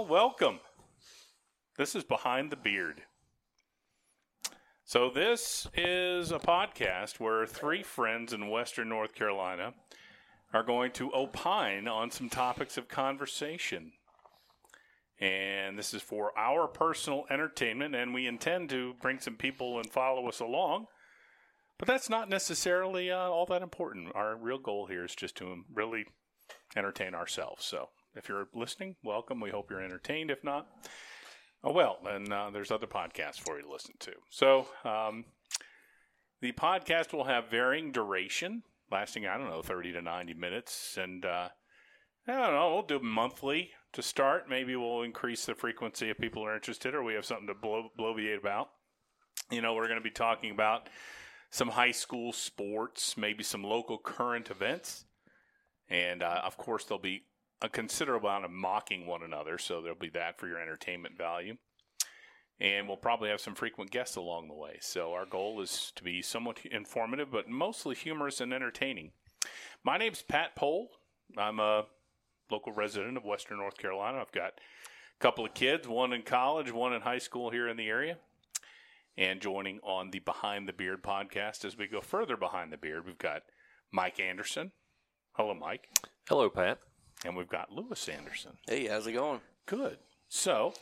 Well, welcome. This is Behind the Beard. So this is a podcast where three friends in Western North Carolina are going to opine on some topics of conversation. And this is for our personal entertainment, and we intend to bring some people and follow us along. But that's not necessarily all that important. Our real goal here is just to really entertain ourselves. So if you're listening, welcome. We hope you're entertained. If not, oh well. And there's other podcasts for you to listen to. So the podcast will have varying duration, lasting, 30 to 90 minutes. And we'll do monthly to start. Maybe we'll increase the frequency if people are interested or we have something to bloviate about. We're going to be talking about some high school sports, maybe some local current events. And, of course, there'll be a considerable amount of mocking one another, so there'll be that for your entertainment value. And we'll probably have some frequent guests along the way. So our goal is to be somewhat informative, but mostly humorous and entertaining. My name's Pat Pohl. I'm a local resident of Western North Carolina. I've got a couple of kids, one in college, one in high school here in the area. And joining on the Behind the Beard podcast as we go further behind the beard, we've got Mike Anderson. Hello, Mike. Hello, Pat. And we've got Lewis Anderson. Hey, how's it going? Good. So,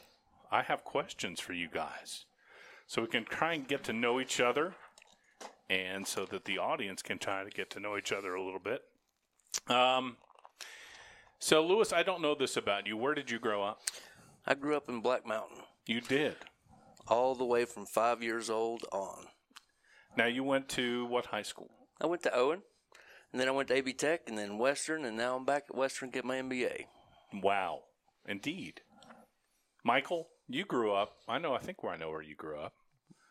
I have questions for you guys. So we can try and get to know each other, and so that the audience can try to get to know each other a little bit. So, Lewis, I don't know this about you. Where did you grow up? I grew up in Black Mountain. You did? All the way from 5 years old on. Now, you went to what high school? I went to Owen, and then I went to AB Tech, and then Western, and now I'm back at Western to get my MBA. Wow. Indeed. Michael, you grew up. I think where you grew up.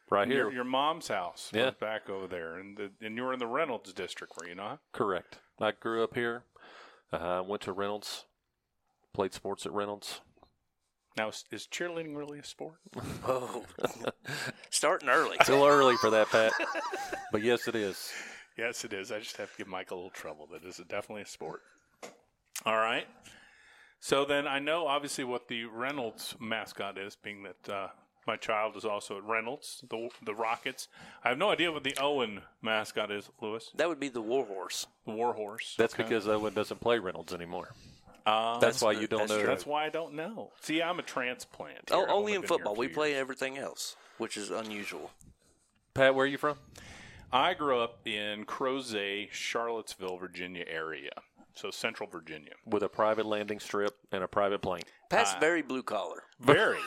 Right here. Your mom's house. Yeah. Right back over there. And you were in the Reynolds district, were you not? Correct. I grew up here. Went to Reynolds. Played sports at Reynolds. Now, is cheerleading really a sport? Oh, starting early. Still early for that, Pat. But yes, it is. Yes, it is. I just have to give Mike a little trouble. That is definitely a sport. All right. So then I know, obviously, what the Reynolds mascot is, being that my child is also at Reynolds, the Rockets. I have no idea what the Owen mascot is, Lewis. That would be the Warhorse. The Warhorse. That's okay. Because Owen doesn't play Reynolds anymore. That's why you don't know. That's why I don't know. See, I'm a transplant. Oh, only in football. We play everything else, which is unusual. Pat, where are you from? I grew up in Crozet, Charlottesville, Virginia area, so central Virginia. With a private landing strip and a private plane. Pat's very blue collar. Very.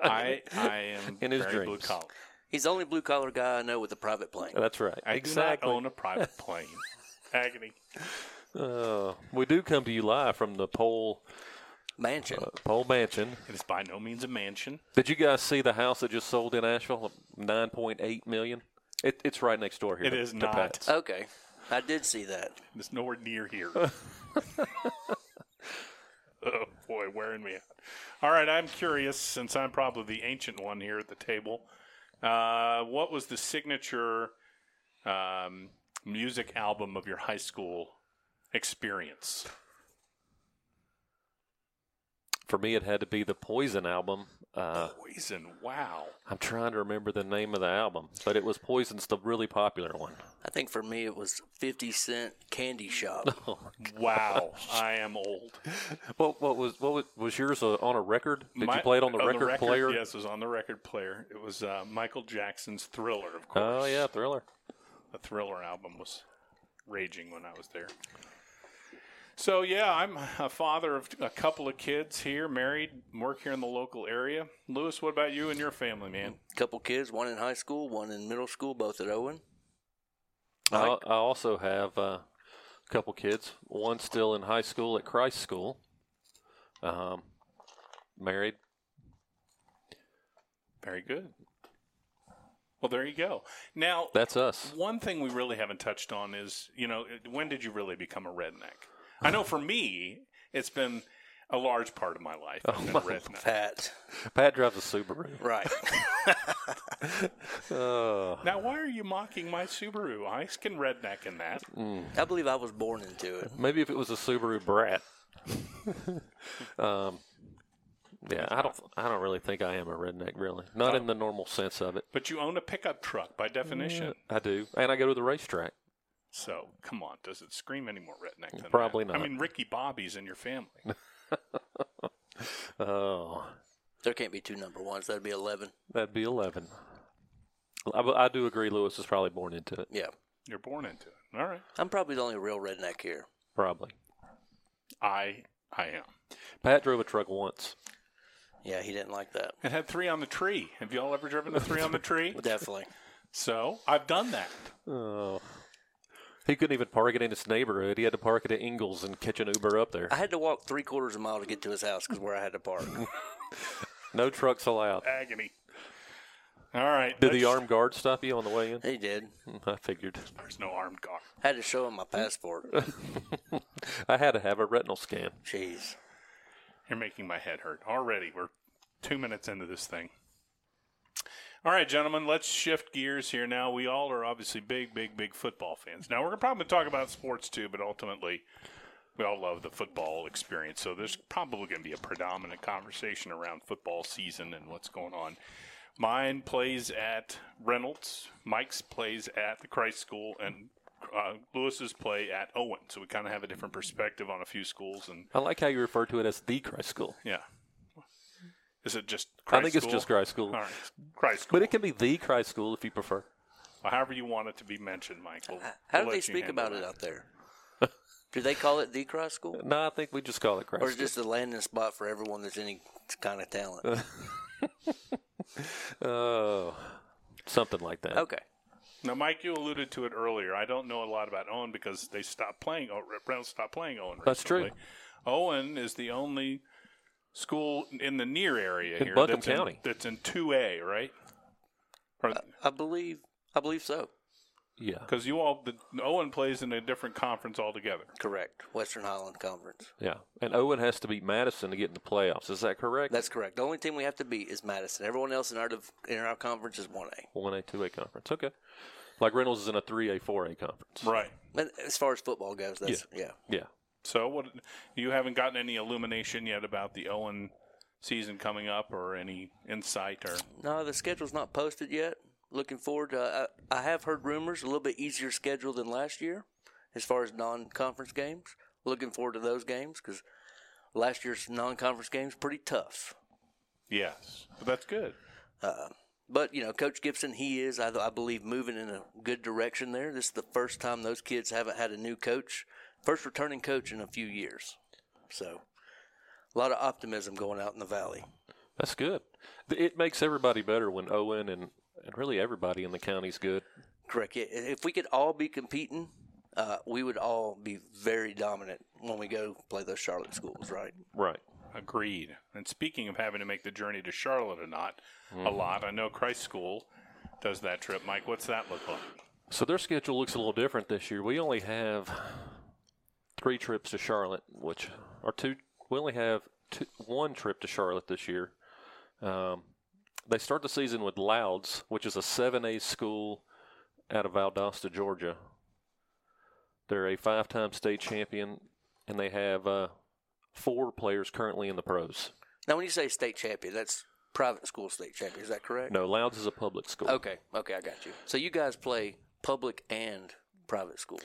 I am in his very blue collar. He's the only blue collar guy I know with a private plane. That's right. I do not own a private plane. Agony. We do come to you live from the Pohl Mansion. It is by no means a mansion. Did you guys see the house that just sold in Asheville? $9.8 million? It's right next door here. It is not. Pat's. Okay. I did see that. It's nowhere near here. Oh, boy, wearing me out. All right, I'm curious, since I'm probably the ancient one here at the table, what was the signature music album of your high school experience? For me, it had to be the Poison album. Poison, wow. I'm trying to remember the name of the album, but it was Poison's the really popular one. I think for me it was 50 Cent Candy Shop. Oh, wow, I am old. Well, what was yours on a record? Did you play it on the record player? Yes, it was on the record player. It was Michael Jackson's Thriller, of course. Oh, yeah, Thriller. The Thriller album was raging when I was there. So, yeah, I'm a father of a couple of kids here, married, work here in the local area. Lewis, what about you and your family, man? Couple kids, one in high school, one in middle school, both at Owen. I also have a couple kids, one still in high school at Christ School, married. Very good. Well, there you go. Now, that's us. One thing we really haven't touched on is, when did you really become a redneck? I know for me, it's been a large part of my life. Pat drives a Subaru. Right. Now, why are you mocking my Subaru? I can redneck in that. I believe I was born into it. Maybe if it was a Subaru brat. Yeah, I don't really think I am a redneck, really. Not in the normal sense of it. But you own a pickup truck by definition. Yeah, I do. And I go to the racetrack. So, come on. Does it scream any more redneck than Probably that? Not. I mean, Ricky Bobby's in your family. Oh. There can't be two number ones. That'd be 11. That'd be 11. I do agree Lewis is probably born into it. Yeah. You're born into it. All right. I'm probably the only real redneck here. Probably. I am. Pat drove a truck once. Yeah, he didn't like that. It had three on the tree. Have you all ever driven a three on the tree? Definitely. So, I've done that. Oh. He couldn't even park it in his neighborhood. He had to park it at Ingles and catch an Uber up there. I had to walk 3/4 of a mile to get to his house because where I had to park. No trucks allowed. Agony. All right. Did the armed guard stop you on the way in? He did. I figured. There's no armed guard. I had to show him my passport. I had to have a retinal scan. Jeez. You're making my head hurt. Already, we're 2 minutes into this thing. All right, gentlemen, let's shift gears here now. We all are obviously big, big, big football fans. Now, we're probably going to talk about sports, too, but ultimately, we all love the football experience. So there's probably going to be a predominant conversation around football season and what's going on. Mine plays at Reynolds. Mike's plays at the Christ School, and Lewis's play at Owen. So we kind of have a different perspective on a few schools. And I like how you refer to it as the Christ School. Yeah. Is it just Christ School? I think it's just Christ School. All right. Christ School. But it can be the Christ School if you prefer. Well, however you want it to be mentioned, Mike. How do they speak about it out there? Do they call it the Christ School? No, I think we just call it Christ School. Or is just a landing spot for everyone that's any kind of talent? Oh, something like that. Okay. Now, Mike, you alluded to it earlier. I don't know a lot about Owen because they stopped playing. Reynolds stopped playing Owen recently. That's true. Owen is the only school in the near area here. Buncombe County. That's in 2A, right? I believe so. Yeah. Because Owen plays in a different conference altogether. Correct. Western Highland Conference. Yeah. And Owen has to beat Madison to get in the playoffs. Is that correct? That's correct. The only team we have to beat is Madison. Everyone else in our conference is 1A. 1A, 2A conference. Okay. Like Reynolds is in a 3A, 4A conference. Right. But as far as football goes, that's yeah. So what? You haven't gotten any illumination yet about the Owen season coming up or any insight? No, the schedule's not posted yet. Looking forward to I have heard rumors, a little bit easier schedule than last year as far as non-conference games. Looking forward to those games because last year's non-conference games pretty tough. Yes, but that's good. But, you know, Coach Gibson, he is, I believe, moving in a good direction there. This is the first time those kids haven't had a new coach, first returning coach in a few years. So a lot of optimism going out in the valley. That's good. It makes everybody better when Owen and really everybody in the county's good. Correct. If we could all be competing, we would all be very dominant when we go play those Charlotte schools, right? Right. Agreed. And speaking of having to make the journey to Charlotte or not, a lot, I know Christ School does that trip. Mike, what's that look like? So their schedule looks a little different this year. We only have 3 trips to Charlotte, which are two. We only have one trip to Charlotte this year. They start the season with Lowndes, which is a 7A school out of Valdosta, Georgia. They're a 5-time state champion, and they have 4 players currently in the pros. Now, when you say state champion, that's private school state champion. Is that correct? No, Lowndes is a public school. Okay, I got you. So you guys play public and private schools.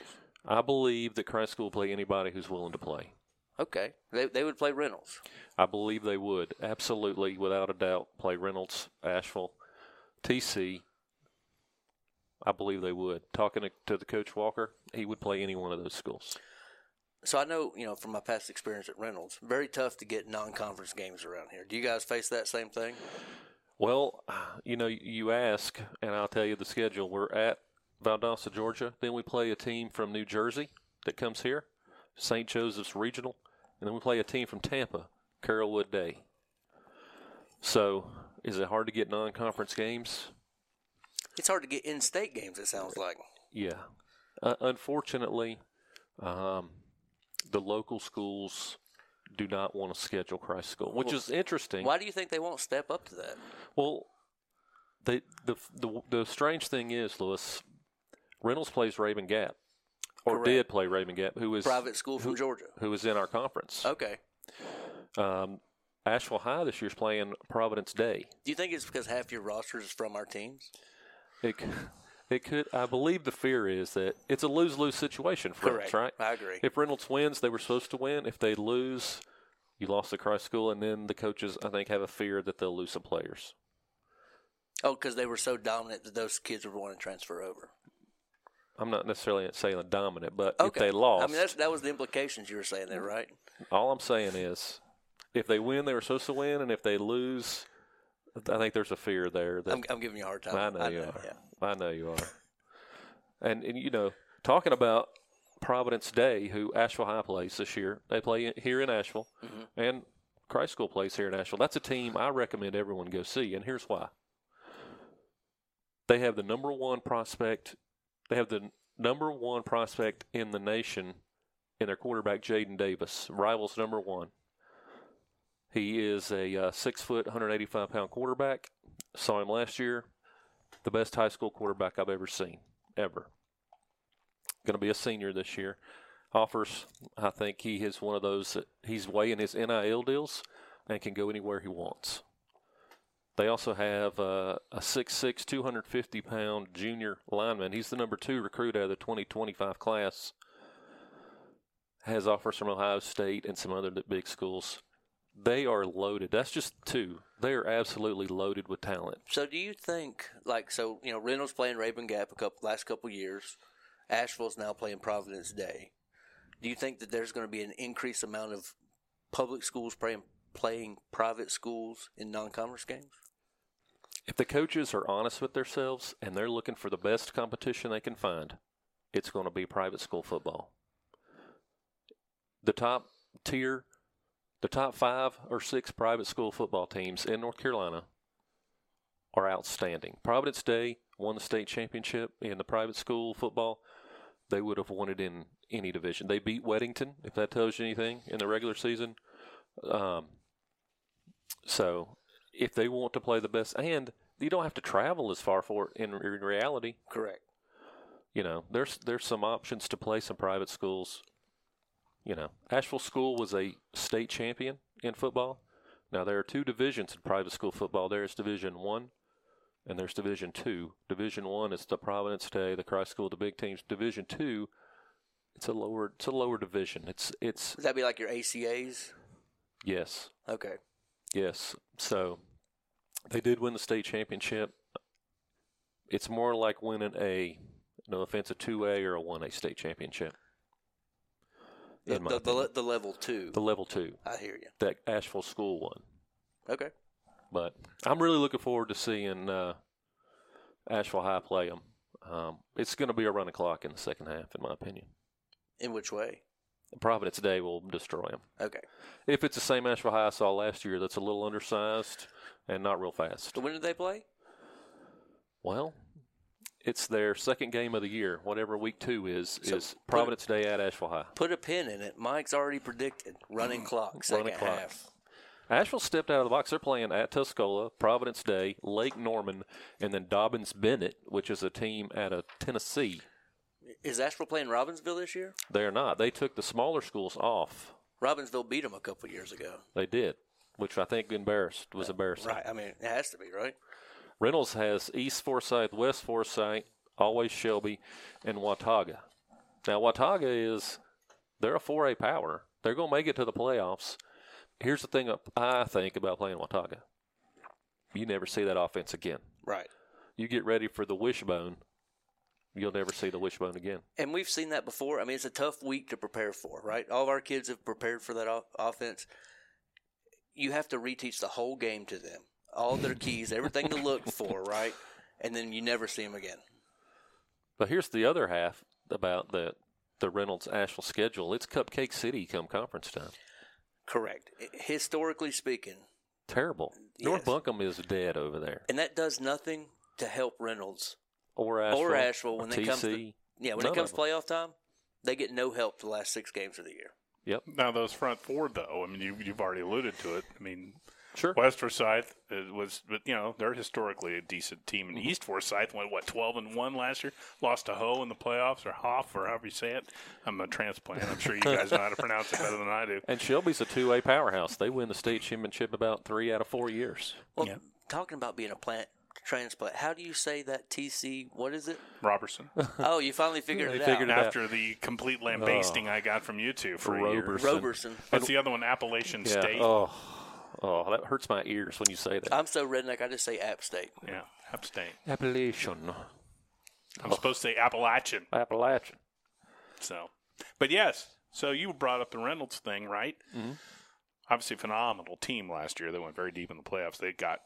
I believe that Christ School will play anybody who's willing to play. Okay. They would play Reynolds. I believe they would. Absolutely, without a doubt, play Reynolds, Asheville, TC. I believe they would. Talking to the Coach Walker, he would play any one of those schools. So I know, you know, from my past experience at Reynolds, very tough to get non-conference games around here. Do you guys face that same thing? Well, you know, you ask, and I'll tell you the schedule. We're at Valdosta, Georgia. Then we play a team from New Jersey that comes here, St. Joseph's Regional. And then we play a team from Tampa, Carrollwood Day. So, is it hard to get non-conference games? It's hard to get in-state games, it sounds like. Yeah. Unfortunately, the local schools do not want to schedule Christ School, which is interesting. Why do you think they won't step up to that? Well, the strange thing is, Lewis, Reynolds plays Raven Gap. Or Correct. Did play Raven Gap, who is private school from Georgia, who was in our conference. Okay, Asheville High this year's playing Providence Day. Do you think it's because half your roster is from our teams? It could. I believe the fear is that it's a lose-lose situation for us, right? I agree. If Reynolds wins, they were supposed to win. If they lose, you lost to Christ School, and then the coaches, I think, have a fear that they'll lose some players. Oh, because they were so dominant that those kids would want to transfer over. I'm not necessarily saying dominant, but if they lost. I mean, that was the implications you were saying there, right? All I'm saying is if they win, they were supposed to win, and if they lose, I think there's a fear there. That I'm giving you a hard time. I know you are. Yeah. I know you are. And, you know, talking about Providence Day, who Asheville High plays this year, they play here in Asheville, mm-hmm. and Christ School plays here in Asheville. That's a team I recommend everyone go see, and here's why. They have the number one prospect. They have the number one prospect in the nation in their quarterback, Jaden Davis, rivals number one. He is a 6-foot, 185-pound quarterback. Saw him last year. The best high school quarterback I've ever seen, ever. Going to be a senior this year. Offers, I think he is one of those, he's weighing his NIL deals and can go anywhere he wants. They also have a 6'6", 250-pound junior lineman. He's the number 2 recruit out of the 2025 class. Has offers from Ohio State and some other big schools. They are loaded. That's just 2. They are absolutely loaded with talent. So do you think, Reynolds playing Raven Gap last couple years. Asheville's now playing Providence Day. Do you think that there's going to be an increased amount of public schools playing private schools in non-conference games? If the coaches are honest with themselves and they're looking for the best competition they can find, it's going to be private school football. The top tier, the top 5 or 6 private school football teams in North Carolina are outstanding. Providence Day won the state championship in the private school football. They would have won it in any division. They beat Weddington, if that tells you anything, in the regular season. So if they want to play the best, and you don't have to travel as far for it in reality. Correct. You know, there's some options to play some private schools. You know, Asheville School was a state champion in football. Now there are 2 divisions in private school football. There's Division I, and there's Division II. Division I is the Providence Day, the Christ School, the big teams. Division II, it's a lower division. It's Would that be like your ACAs? Yes. Okay. Yes. So they did win the state championship. It's more like winning a 2A or a 1A state championship. The level 2. The level 2. I hear you. That Asheville School won. Okay. But I'm really looking forward to seeing Asheville High play them. It's going to be a run of clock in the second half, in my opinion. In which way? Providence Day will destroy them. Okay. If it's the same Asheville High I saw last year, that's a little undersized and not real fast. So when did they play? Well, it's their second game of the year, whatever week 2 is Providence Day at Asheville High. Put a pin in it. Mike's already predicted. Running clock, second half. Asheville stepped out of the box. They're playing at Tuscola, Providence Day, Lake Norman, and then Dobyns-Bennett, which is a team out of Tennessee. Is Asheville playing Robbinsville this year? They're not. They took the smaller schools off. Robbinsville beat them a couple years ago. They did, which I think was embarrassing. Right. I mean, it has to be, right? Reynolds has East Forsyth, West Forsyth, Always Shelby, and Watauga. Now, Watauga they're a 4A power. They're going to make it to the playoffs. Here's the thing I think about playing Watauga. You never see that offense again. Right. You get ready for the wishbone. You'll never see the wishbone again. And we've seen that before. I mean, it's a tough week to prepare for, right? All of our kids have prepared for that offense. You have to reteach the whole game to them, all their keys, everything to look for, right? And then you never see them again. But here's the other half about the Reynolds-Asheville schedule. It's Cupcake City come conference time. Correct. Historically speaking. Terrible. Yes. North Buncombe is dead over there. And that does nothing to help Reynolds. Or Asheville when they come to playoff time, they get no help the last 6 games of the year. Yep. Now those front four, though, I mean, you've already alluded to it. I mean, Sure. West Forsyth was, but you know, they're historically a decent team. And East Forsyth went, 12-1 last year? Lost to Ho in the playoffs, or Hoff, or however you say it. I'm a transplant. I'm sure you guys know how to pronounce it better than I do. And Shelby's a 2A powerhouse. They win the state championship about 3 out of 4 years. Well, yeah. Talking about being a transplant, how do you say that TC, what is it? Roberson. Oh, you finally figured it out. After the complete lambasting I got from you two for Roberson. Roberson. That's the other one, Appalachian State. Oh, that hurts my ears when you say that. I'm so redneck, I just say App State. Yeah, App State. Appalachian. I'm supposed to say Appalachian. Appalachian. So, but yes, so you brought up the Reynolds thing, right? Mm-hmm. Obviously, phenomenal team last year. They went very deep in the playoffs. They got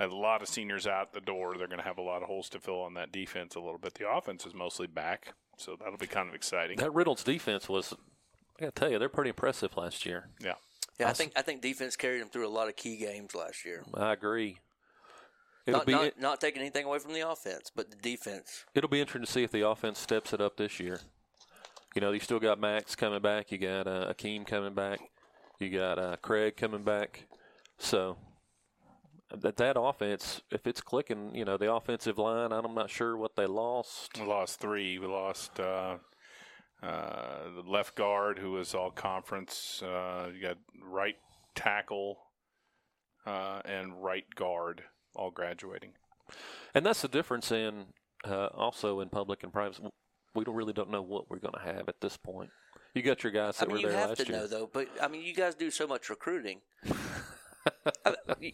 a lot of seniors out the door. They're going to have a lot of holes to fill on that defense a little bit. The offense is mostly back, so that'll be kind of exciting. That Reynolds defense was, I got to tell you, they're pretty impressive last year. Yeah. Yeah, I think defense carried them through a lot of key games last year. I agree. Not taking anything away from the offense, but the defense. It'll be interesting to see if the offense steps it up this year. You know, you still got Max coming back. You got Akeem coming back. You got Craig coming back. So that offense, if it's clicking, you know, the offensive line, I'm not sure what they lost. We lost 3. We lost the left guard, who was all conference. You got right tackle and right guard all graduating. And that's the difference in also in public and private. We don't know what we're going to have at this point. You got your guys that were there last year. You have to know, though. But, I mean, you guys do so much recruiting.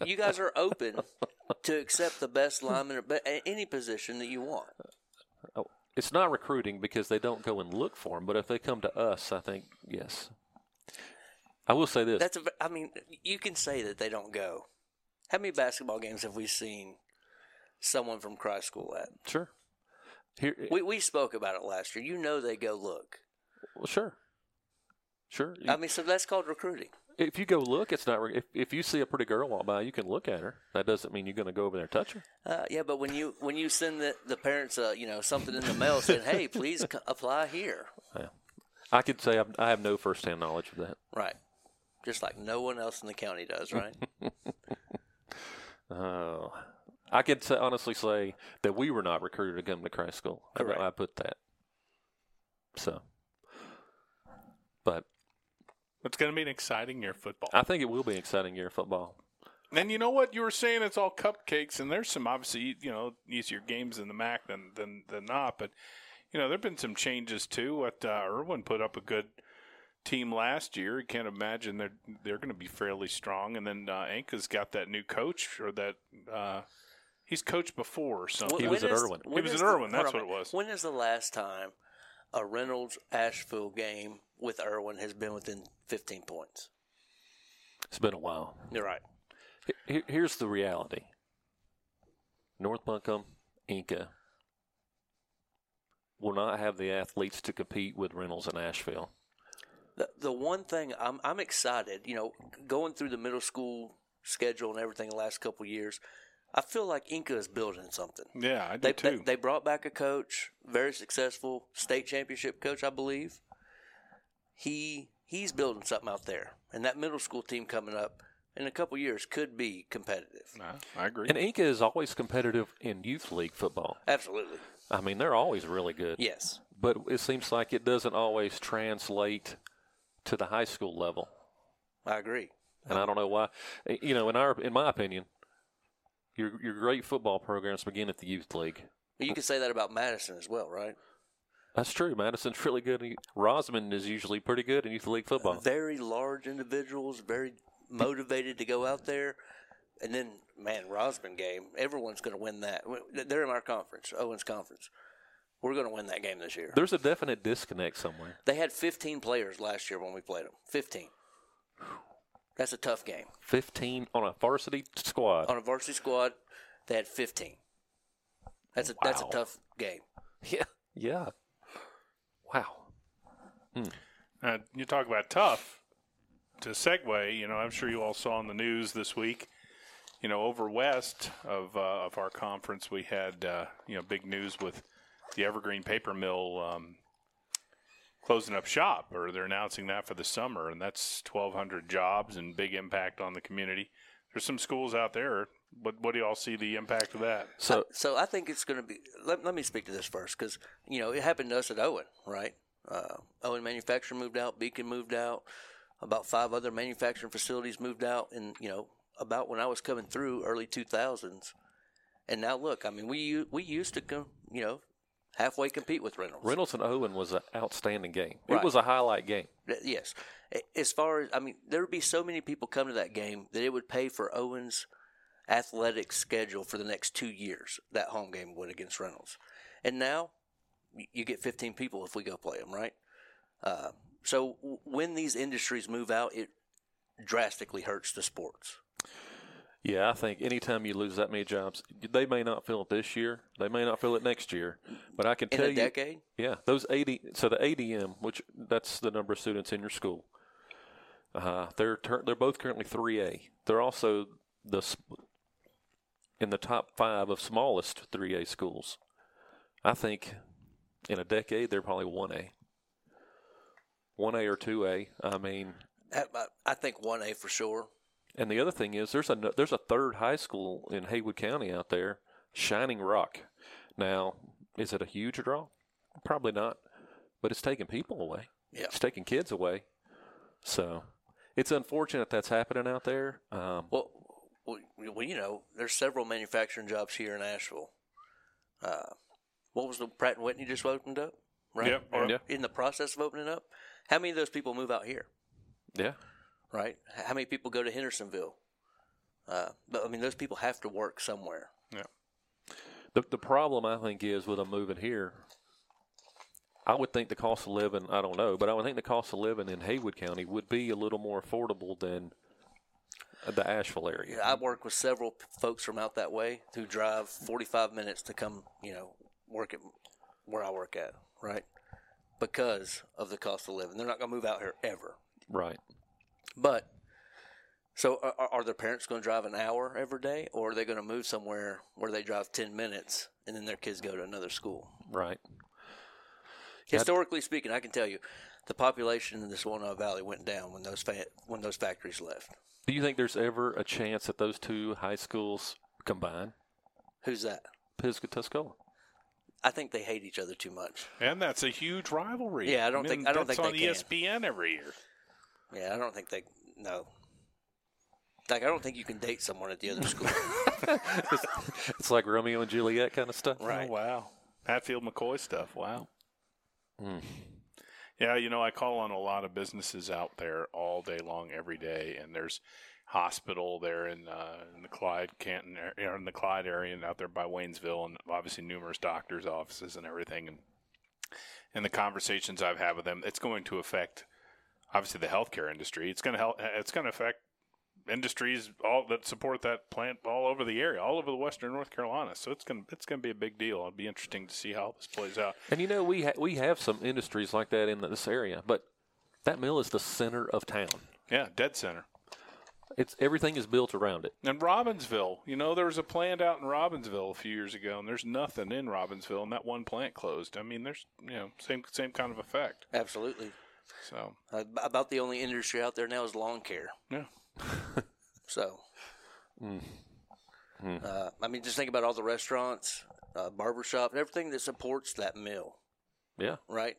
You guys are open to accept the best lineman at any position that you want. It's not recruiting because they don't go and look for them, but if they come to us, I think, yes. I will say this. You can say that they don't go. How many basketball games have we seen someone from Christ School at? Sure. We spoke about it last year. You know they go look. Well, sure. So that's called recruiting. If you go look, it's not. If you see a pretty girl walk by, you can look at her. That doesn't mean you're going to go over there and touch her. Yeah, but when you send the parents, something in the mail saying, "Hey, please apply here," yeah. I could say I have no firsthand knowledge of that. Right, just like no one else in the county does, right? Oh, I could honestly say that we were not recruited to come to Christ School. Correct. I put that. So, but. It's going to be an exciting year of football. I think it will be an exciting year of football. And you know what? You were saying it's all cupcakes, and there's some, obviously, easier games in the MAC than not. But, there have been some changes, too. What Irwin put up a good team last year. You can't imagine they're going to be fairly strong. And then Enka's got that new coach, or that he's coached before or something. He was at Irwin. That's what it was. When is the last time a Reynolds-Asheville game with Irwin has been within 15 points? It's been a while. You're right. Here's the reality. North Buncombe, Enka will not have the athletes to compete with Reynolds and Asheville. The one thing I'm excited, going through the middle school schedule and everything the last couple of years, I feel like Enka is building something. Yeah, I do too. They brought back a coach, very successful state championship coach, I believe. He's building something out there, and that middle school team coming up in a couple years could be competitive. I agree. And Enka is always competitive in youth league football. Absolutely. They're always really good. Yes. But it seems like it doesn't always translate to the high school level. I agree. And I don't know why. In my opinion, your great football programs begin at the youth league. You can say that about Madison as well, right? That's true. Madison's really good. Rosman is usually pretty good in youth league football. Very large individuals, very motivated to go out there. And then, Rosman game, everyone's going to win that. They're in our conference, Owen's conference. We're going to win that game this year. There's a definite disconnect somewhere. They had 15 players last year when we played them. 15. That's a tough game. 15 on a varsity squad. On a varsity squad, they had 15. That's a tough game. Yeah. Yeah. Wow. You talk about tough. To segue, I'm sure you all saw in the news this week, over west of our conference, we had, big news with the Evergreen Paper Mill closing up shop, or they're announcing that for the summer, and that's 1,200 jobs and big impact on the community. there's some schools out there. What do y'all see the impact of that? So I think it's going to be – let me speak to this first because, you know, it happened to us at Owen, right? Owen Manufacturing moved out. Beacon moved out. About 5 other manufacturing facilities moved out in, you know, about when I was coming through, early 2000s. And now, look, I mean, we used to, you know, halfway compete with Reynolds. Reynolds and Owen was an outstanding game. Right. It was a highlight game. Yes. As far as – I mean, there would be so many people come to that game that it would pay for Owen's – athletic schedule for the next 2 years. That home game went against Reynolds, and now you get 15 people if we go play them, right? So when these industries move out, it drastically hurts the sports. Yeah, I think anytime you lose that many jobs, they may not feel it this year, they may not feel it next year, but I can tell you in a decade. Yeah, those 80. So the ADM, which that's the number of students in your school, they're both currently 3A. They're also in the top 5 of smallest 3A schools. I think in a decade, they're probably 1A. 1A or 2A, I mean. I think 1A for sure. And the other thing is there's a third high school in Haywood County out there, Shining Rock. Now, is it a huge draw? Probably not, but it's taking people away. Yeah. It's taking kids away. So it's unfortunate that's happening out there. Well, you know, there's several manufacturing jobs here in Asheville. What was the Pratt & Whitney just opened up, right? Yep. Or yeah. In the process of opening up? How many of those people move out here? Yeah. Right? How many people go to Hendersonville? But, I mean, those people have to work somewhere. Yeah. The problem, I think, is with them moving here, I would think the cost of living, I don't know, but I would think the cost of living in Haywood County would be a little more affordable than – the Asheville area. I work with several folks from out that way who drive 45 minutes to come, you know, work at where I work at, right? Because of the cost of living. They're not going to move out here ever. Right. But, so are their parents going to drive an hour every day, or are they going to move somewhere where they drive 10 minutes and then their kids go to another school? Right. Historically speaking, I can tell you, the population in this Walnut Valley went down when those factories left. Do you think there's ever a chance that those two high schools combine? Who's that? Piscataway. I think they hate each other too much. And that's a huge rivalry. Yeah, I don't think that's on ESPN every year. Yeah, I don't think they – no. Like, I don't think you can date someone at the other school. It's like Romeo and Juliet kind of stuff. Right. Oh, wow. Hatfield-McCoy stuff. Wow. Mm. Yeah, you know, I call on a lot of businesses out there all day long, every day, and there's hospital there in the Clyde, Canton, in the Clyde area, and out there by Waynesville, and obviously numerous doctors' offices and everything. And the conversations I've had with them, it's going to affect obviously the healthcare industry. It's going to help. It's going to affect industries all that support that plant all over the area, all over the Western North Carolina. So it's gonna be a big deal. It'll be interesting to see how this plays out. And you know, we have some industries like that in this area, but that mill is the center of town. Yeah, dead center. It's everything is built around it. And Robbinsville, you know, there was a plant out in Robbinsville a few years ago, and there's nothing in Robbinsville, and that one plant closed. I mean, there's, you know, same kind of effect. Absolutely. So about the only industry out there now is lawn care. Yeah. So, I mean, just think about all the restaurants, barbershop, everything that supports that mill. Yeah. Right?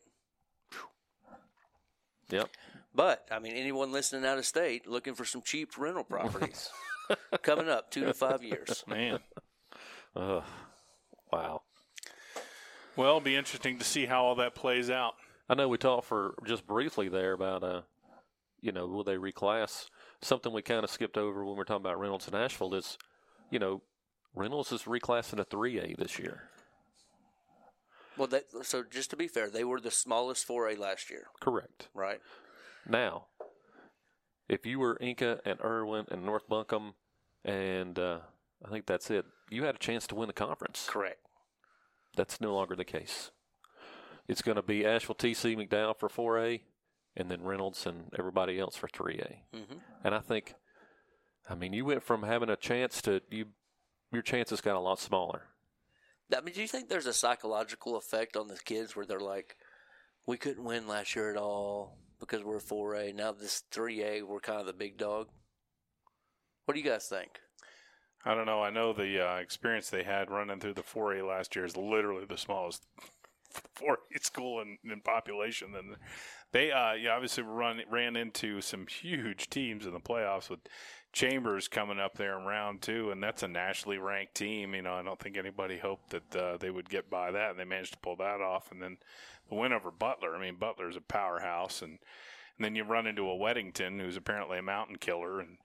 Yep. But, I mean, anyone listening out of state looking for some cheap rental properties coming up 2 to 5 years. Man. Wow. Well, it'll be interesting to see how all that plays out. I know we talked for just briefly there about, you know, will they reclass? Something we kind of skipped over when we're talking about Reynolds and Asheville is, you know, Reynolds is reclassing a 3A this year. Well, so just to be fair, they were the smallest 4A last year. Correct. Right. Now, if you were Enka and Irwin and North Buncombe and I think that's it, you had a chance to win the conference. Correct. That's no longer the case. It's going to be Asheville, TC, McDowell for 4A. And then Reynolds and everybody else for 3A. Mm-hmm. And I think, I mean, you went from having a chance to your chances got a lot smaller. I mean, do you think there's a psychological effect on the kids where they're like, we couldn't win last year at all because we're 4A. Now this 3A, we're kind of the big dog. What do you guys think? I don't know. I know the experience they had running through the 4A last year is literally the smallest 4A school in population. And they obviously ran into some huge teams in the playoffs with Chambers coming up there in round two, and that's a nationally ranked team. You know, I don't think anybody hoped that they would get by that, and they managed to pull that off. And then the win over Butler. I mean, Butler's a powerhouse, and then you run into a Weddington who's apparently a mountain killer, and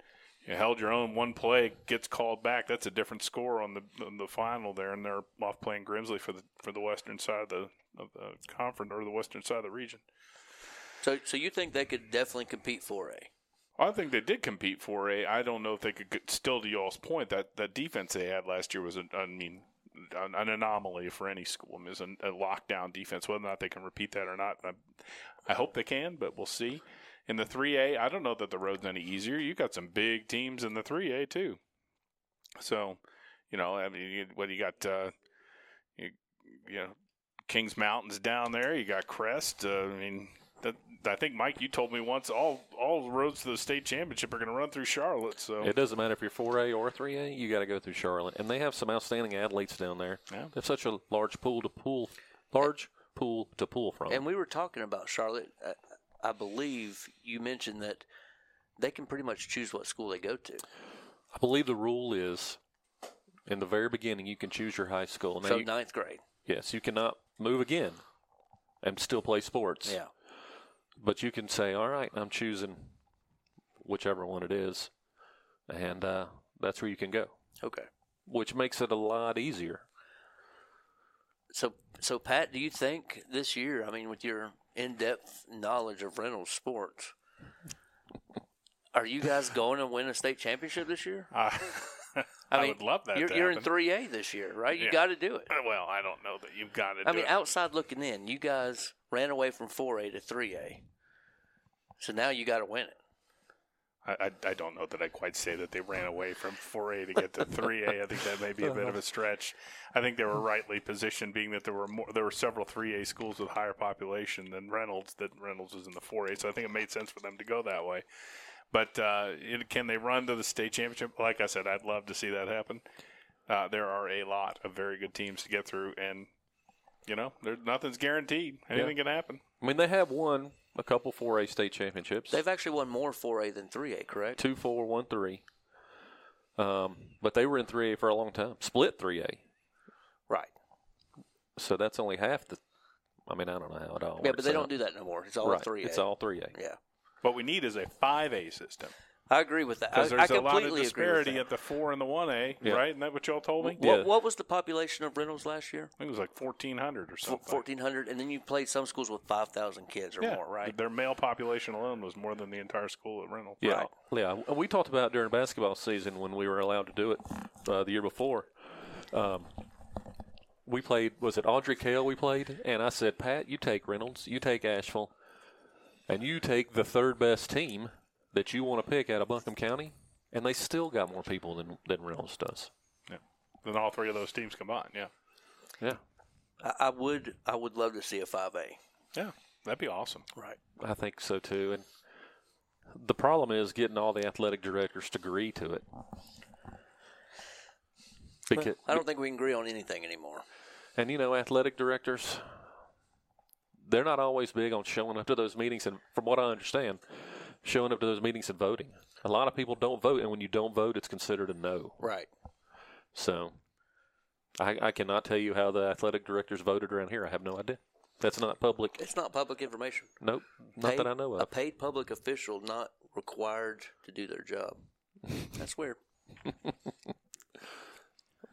you held your own. One play gets called back. That's a different score on the final there, and they're off playing Grimsley for the western side of the conference, or the western side of the region. So you think they could definitely compete 4A? I think they did compete 4A. I don't know if they could still, to y'all's point, that defense they had last year was an anomaly for any school. It was a lockdown defense. Whether or not they can repeat that or not, I hope they can, but we'll see. In the 3A, I don't know that the road's any easier. You got some big teams in the 3A too. So, you know, I mean, what you got? You know, Kings Mountain's down there. You got Crest. I think, Mike, you told me once all roads to the state championship are going to run through Charlotte. So it doesn't matter if you're 4A or 3A. You got to go through Charlotte, and they have some outstanding athletes down there. Yeah. They have such a large pool to pull from. And we were talking about Charlotte. I believe you mentioned that they can pretty much choose what school they go to. I believe the rule is, in the very beginning, you can choose your high school. Now, so ninth grade. Yes, you cannot move again and still play sports. Yeah. But you can say, all right, I'm choosing whichever one it is, and that's where you can go. Okay. Which makes it a lot easier. So Pat, do you think this year, I mean, with your in-depth knowledge of Reynolds sports, are you guys going to win a state championship this year? I mean, would love that. You're in 3A this year, right? You got to do it. Well, I don't know that you've got to do it. I mean, outside looking in, you guys ran away from 4A to 3A, so now you got to win it. I don't know that I quite say that they ran away from 4A to get to 3A. I think that may be a bit of a stretch. I think they were rightly positioned, being that there were several 3A schools with higher population than Reynolds, that Reynolds was in the 4A, so I think it made sense for them to go that way. But can they run to the state championship? Like I said, I'd love to see that happen. There are a lot of very good teams to get through, and, you know, nothing's guaranteed. Anything can happen. I mean, they have won a couple 4A state championships. They've actually won more 4A than 3A, correct? 2, 4, 1, 3. But they were in 3A for a long time. Split 3A. Right. So that's only half the – I mean, I don't know how it all works. Yeah, but they don't do that no more. It's all 3A. It's all 3A. Yeah. What we need is a 5A system. I agree with that. Because there's a lot of disparity at the 4 and the 1A, right? Isn't that what y'all told me? Yeah. What was the population of Reynolds last year? I think it was like 1,400 or something. 1,400, and then you played some schools with 5,000 kids or more, right? Their male population alone was more than the entire school at Reynolds. Yeah, right. Yeah. We talked about during basketball season when we were allowed to do it the year before. We played, was it Audrey Kale we played? And I said, Pat, you take Reynolds, you take Asheville, and you take the third best team that you want to pick out of Buncombe County, and they still got more people than Reynolds does. Yeah, than all three of those teams combined. Yeah, yeah. I would love to see a 5A. Yeah, that'd be awesome. Right. I think so too. And the problem is getting all the athletic directors to agree to it. Because I don't think we can agree on anything anymore. And you know, athletic directors, they're not always big on showing up to those meetings. And from what I understand, showing up to those meetings and voting. A lot of people don't vote, and when you don't vote, it's considered a no. Right. So I cannot tell you how the athletic directors voted around here. I have no idea. That's not public. It's not public information. Nope, not that I know of. A paid public official not required to do their job. That's weird.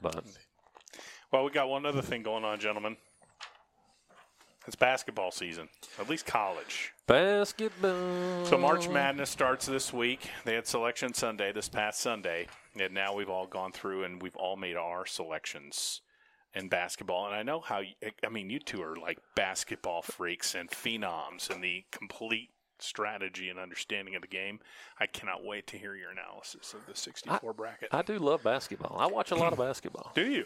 But. Well, we got one other thing going on, gentlemen. It's basketball season, at least college. Basketball. So March Madness starts this week. They had Selection Sunday this past Sunday, and now we've all gone through and we've all made our selections in basketball. And I know how – I mean, you two are like basketball freaks and phenoms and the complete strategy and understanding of the game. I cannot wait to hear your analysis of the 64 bracket. I do love basketball. I watch a lot of basketball. Do you?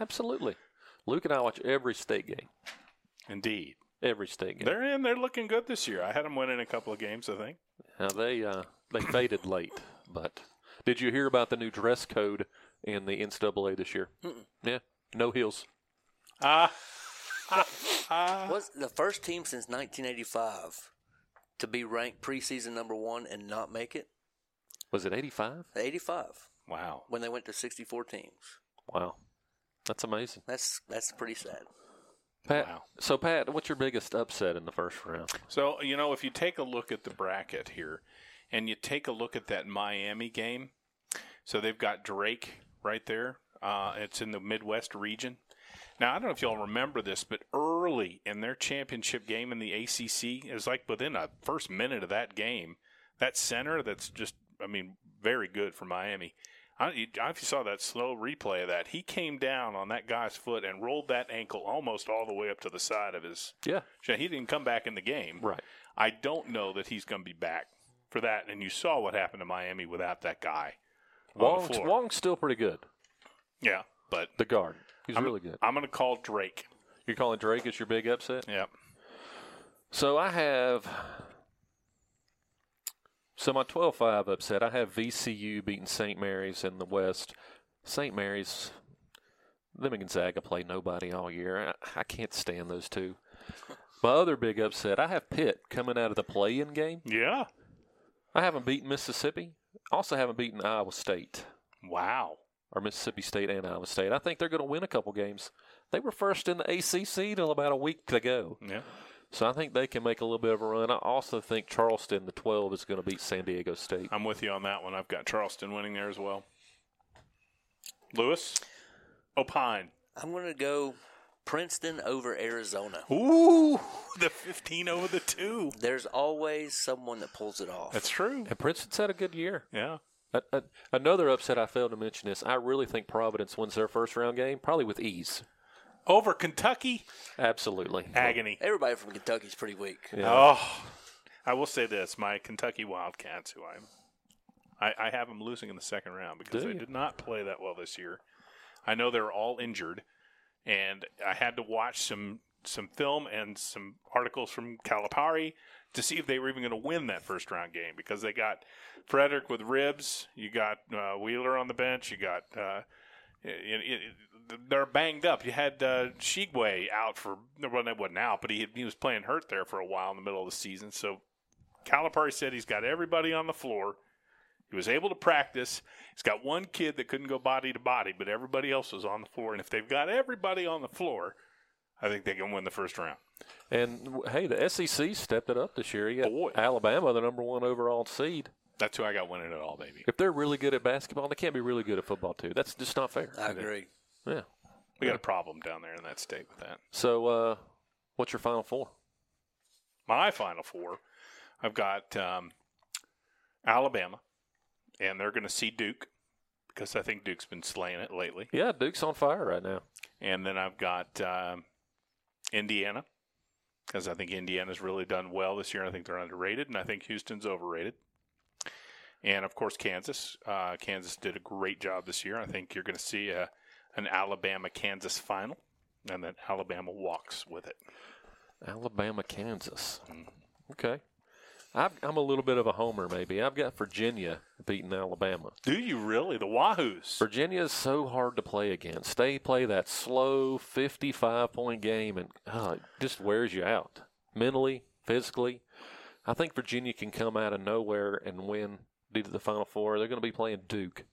Absolutely. Luke and I watch every state game. Indeed. Every state game. They're looking good this year. I had them winning a couple of games, I think. Now they faded late, but Did you hear about the new dress code in the NCAA this year? Mm-mm. Yeah, no heels. What's the first team since 1985 to be ranked preseason number one and not make it? Was it 85? 85. Wow. When they went to 64 teams. Wow. That's amazing. That's pretty sad. Pat, wow. So, Pat, what's your biggest upset in the first round? So, you know, if you take a look at the bracket here and you take a look at that Miami game, so they've got Drake right there. It's in the Midwest region. Now, I don't know if y'all remember this, but early in their championship game in the ACC, it was like within a first minute of that game, that center that's just, I mean, very good for Miami. If you saw that slow replay of that, he came down on that guy's foot and rolled that ankle almost all the way up to the side of his. Yeah. He didn't come back in the game. Right. I don't know that he's going to be back for that. And you saw what happened to Miami without that guy. Wong's still pretty good. Yeah. But the guard. He's really good. I'm going to call Drake. You're calling Drake as your big upset? Yeah. So I have – so my 12-5 upset, I have VCU beating St. Mary's in the West. St. Mary's, them and Gonzaga play nobody all year. I can't stand those two. My other big upset, I have Pitt coming out of the play-in game. Yeah. I haven't beaten Mississippi. Also haven't beaten Iowa State. Wow. Or Mississippi State and Iowa State. I think they're going to win a couple games. They were first in the ACC till about a week ago. Yeah. So I think they can make a little bit of a run. I also think Charleston, the 12, is going to beat San Diego State. I'm with you on that one. I've got Charleston winning there as well. Lewis? Opine. I'm going to go Princeton over Arizona. Ooh, the 15 over the 2. There's always someone that pulls it off. That's true. And Princeton's had a good year. Yeah. Another upset I failed to mention is I really think Providence wins their first round game, probably with ease. Over Kentucky? Absolutely. Agony. Everybody from Kentucky is pretty weak. Yeah. Oh, I will say this. My Kentucky Wildcats, who I have them losing in the second round because they did not play that well this year. I know they were all injured, and I had to watch some film and some articles from Calipari to see if they were even going to win that first-round game because they got Frederick with ribs. You got Wheeler on the bench. You got they're banged up. You had Shigway out for – well, that wasn't out, but he was playing hurt there for a while in the middle of the season. So Calipari said he's got everybody on the floor. He was able to practice. He's got one kid that couldn't go body to body, but everybody else was on the floor. And if they've got everybody on the floor, I think they can win the first round. And, hey, the SEC stepped it up this year. You got Alabama, the number one overall seed. That's who I got winning it all, baby. If they're really good at basketball, they can't be really good at football, too. That's just not fair. I agree. Yeah. We got a problem down there in that state with that. So, what's your Final Four? My Final Four, I've got Alabama, and they're going to see Duke because I think Duke's been slaying it lately. Yeah, Duke's on fire right now. And then I've got Indiana, because I think Indiana's really done well this year. I think they're underrated, and I think Houston's overrated. And, of course, Kansas. Kansas did a great job this year. I think you're going to see an Alabama-Kansas final, and then Alabama walks with it. Alabama-Kansas. Okay. I'm a little bit of a homer, maybe. I've got Virginia beating Alabama. Do you really? The Wahoos. Virginia is so hard to play against. They play that slow 55-point game, and it just wears you out mentally, physically. I think Virginia can come out of nowhere and win due to the Final Four. They're going to be playing Duke.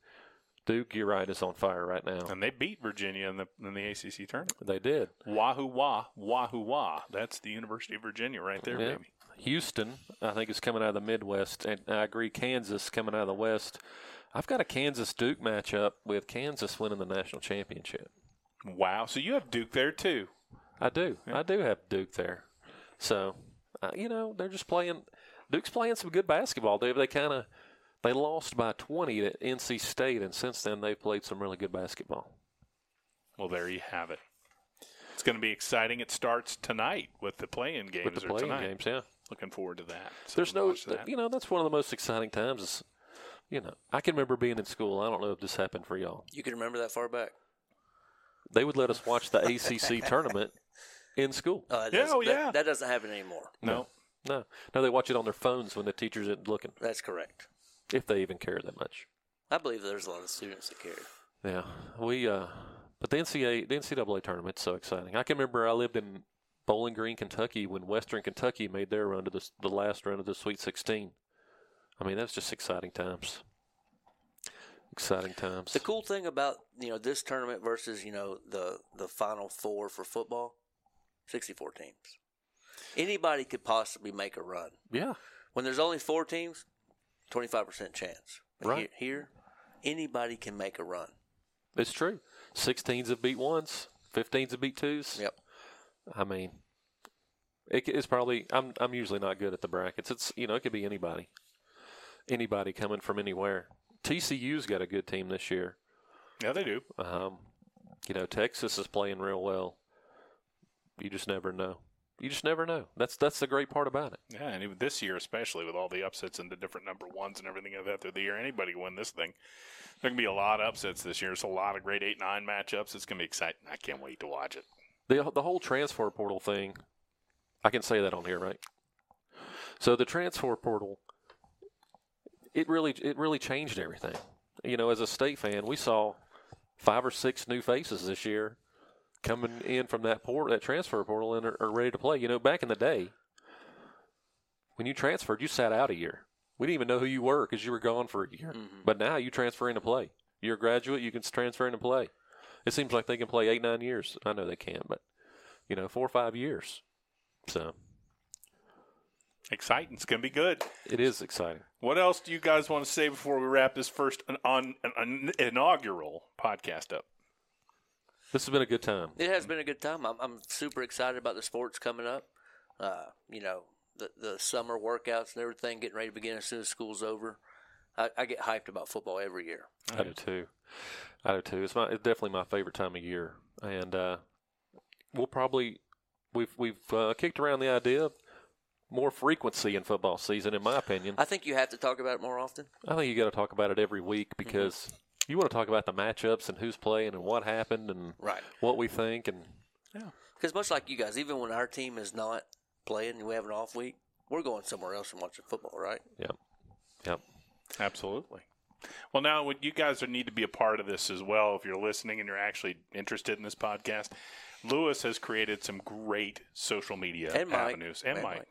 Duke, you're right, is on fire right now. And they beat Virginia in the ACC tournament. They did. Wahoo, wah, wahoo, wah. That's the University of Virginia right there, yeah. Baby. Houston, I think, is coming out of the Midwest. And I agree, Kansas coming out of the West. I've got a Kansas-Duke matchup with Kansas winning the national championship. Wow. So you have Duke there, too. I do. Yeah. I do have Duke there. So, they're just playing – Duke's playing some good basketball. They lost by 20 to NC State, and since then they've played some really good basketball. Well, there you have it. It's going to be exciting. It starts tonight with the play-in games. With the play-in games, yeah. Looking forward to that. So there's that's one of the most exciting times is, I can remember being in school. I don't know if this happened for y'all. You can remember that far back? They would let us watch the ACC tournament in school. That doesn't happen anymore. No, they watch it on their phones when the teacher's isn't looking. That's correct. If they even care that much. I believe there's a lot of students that care. Yeah, we. But the NCAA tournament's so exciting. I can remember I lived in Bowling Green, Kentucky, when Western Kentucky made their run to the last run of the Sweet 16. I mean, that's just exciting times. Exciting times. The cool thing about this tournament versus the Final Four for football, 64 teams. Anybody could possibly make a run. Yeah. When there's only 4 teams, 25% chance. But right. Here, anybody can make a run. It's true. 16s have beat 1s. 15s have beat 2s. Yep. I mean, it's probably. I'm usually not good at the brackets. It's it could be anybody. Anybody coming from anywhere. TCU's got a good team this year. Yeah, they do. Texas is playing real well. You just never know. That's the great part about it. Yeah, and even this year, especially with all the upsets and the different number ones and everything like that through the year, anybody can win this thing. There can be a lot of upsets this year. It's a lot of great 8-9 matchups. It's going to be exciting. I can't wait to watch it. The whole transfer portal thing, I can say that on here, right? So the transfer portal, it really changed everything. As a state fan, we saw 5 or 6 new faces this year coming in from that transfer portal and are ready to play. Back in the day, when you transferred, you sat out a year. We didn't even know who you were because you were gone for a year. Mm-hmm. But now you transfer into play. You're a graduate, you can transfer into play. It seems like they can play 8-9 years. I know they can, but 4 or 5 years. So exciting! It's going to be good. It is exciting. What else do you guys want to say before we wrap this first on inaugural podcast up? This has been a good time. It has been a good time. I'm super excited about the sports coming up. The summer workouts and everything getting ready to begin as soon as school's over. I get hyped about football every year. I do too. It's definitely my favorite time of year, and we've kicked around the idea of more frequency in football season, in my opinion. I think you have to talk about it more often. I think you got to talk about it every week because you want to talk about the matchups and who's playing and what happened and what we think and because much like you guys, even when our team is not playing and we have an off week, we're going somewhere else and watching football, right? Yep. Absolutely. Well, now you guys need to be a part of this as well. If you're listening and you're actually interested in this podcast, Lewis has created some great social media avenues. And Mike.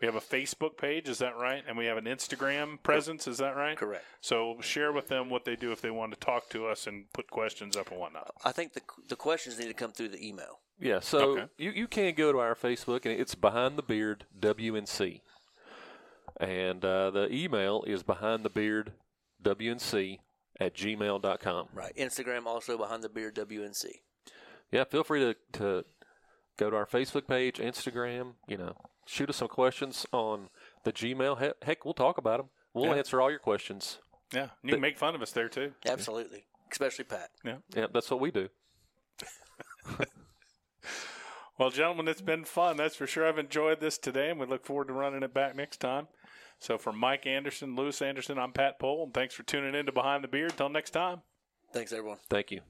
We have a Facebook page, is that right? And we have an Instagram presence, is that right? Correct. So share with them what they do if they want to talk to us and put questions up and whatnot. I think the questions need to come through the email. Yeah, so you can go to our Facebook, and it's Behind the Beard WNC. And the email is behindthebeardwnc@gmail.com. Right. Instagram also behindthebeardwnc. Yeah, feel free to go to our Facebook page, Instagram, shoot us some questions on the Gmail. Heck, we'll talk about them. We'll answer all your questions. Yeah, you can make fun of us there too. Absolutely, especially Pat. Yeah, that's what we do. Well, gentlemen, it's been fun. That's for sure. I've enjoyed this today, and we look forward to running it back next time. So for Mike Anderson, Lewis Anderson, I'm Pat Pohl, and thanks for tuning in to Behind the Beard. Until next time. Thanks, everyone. Thank you.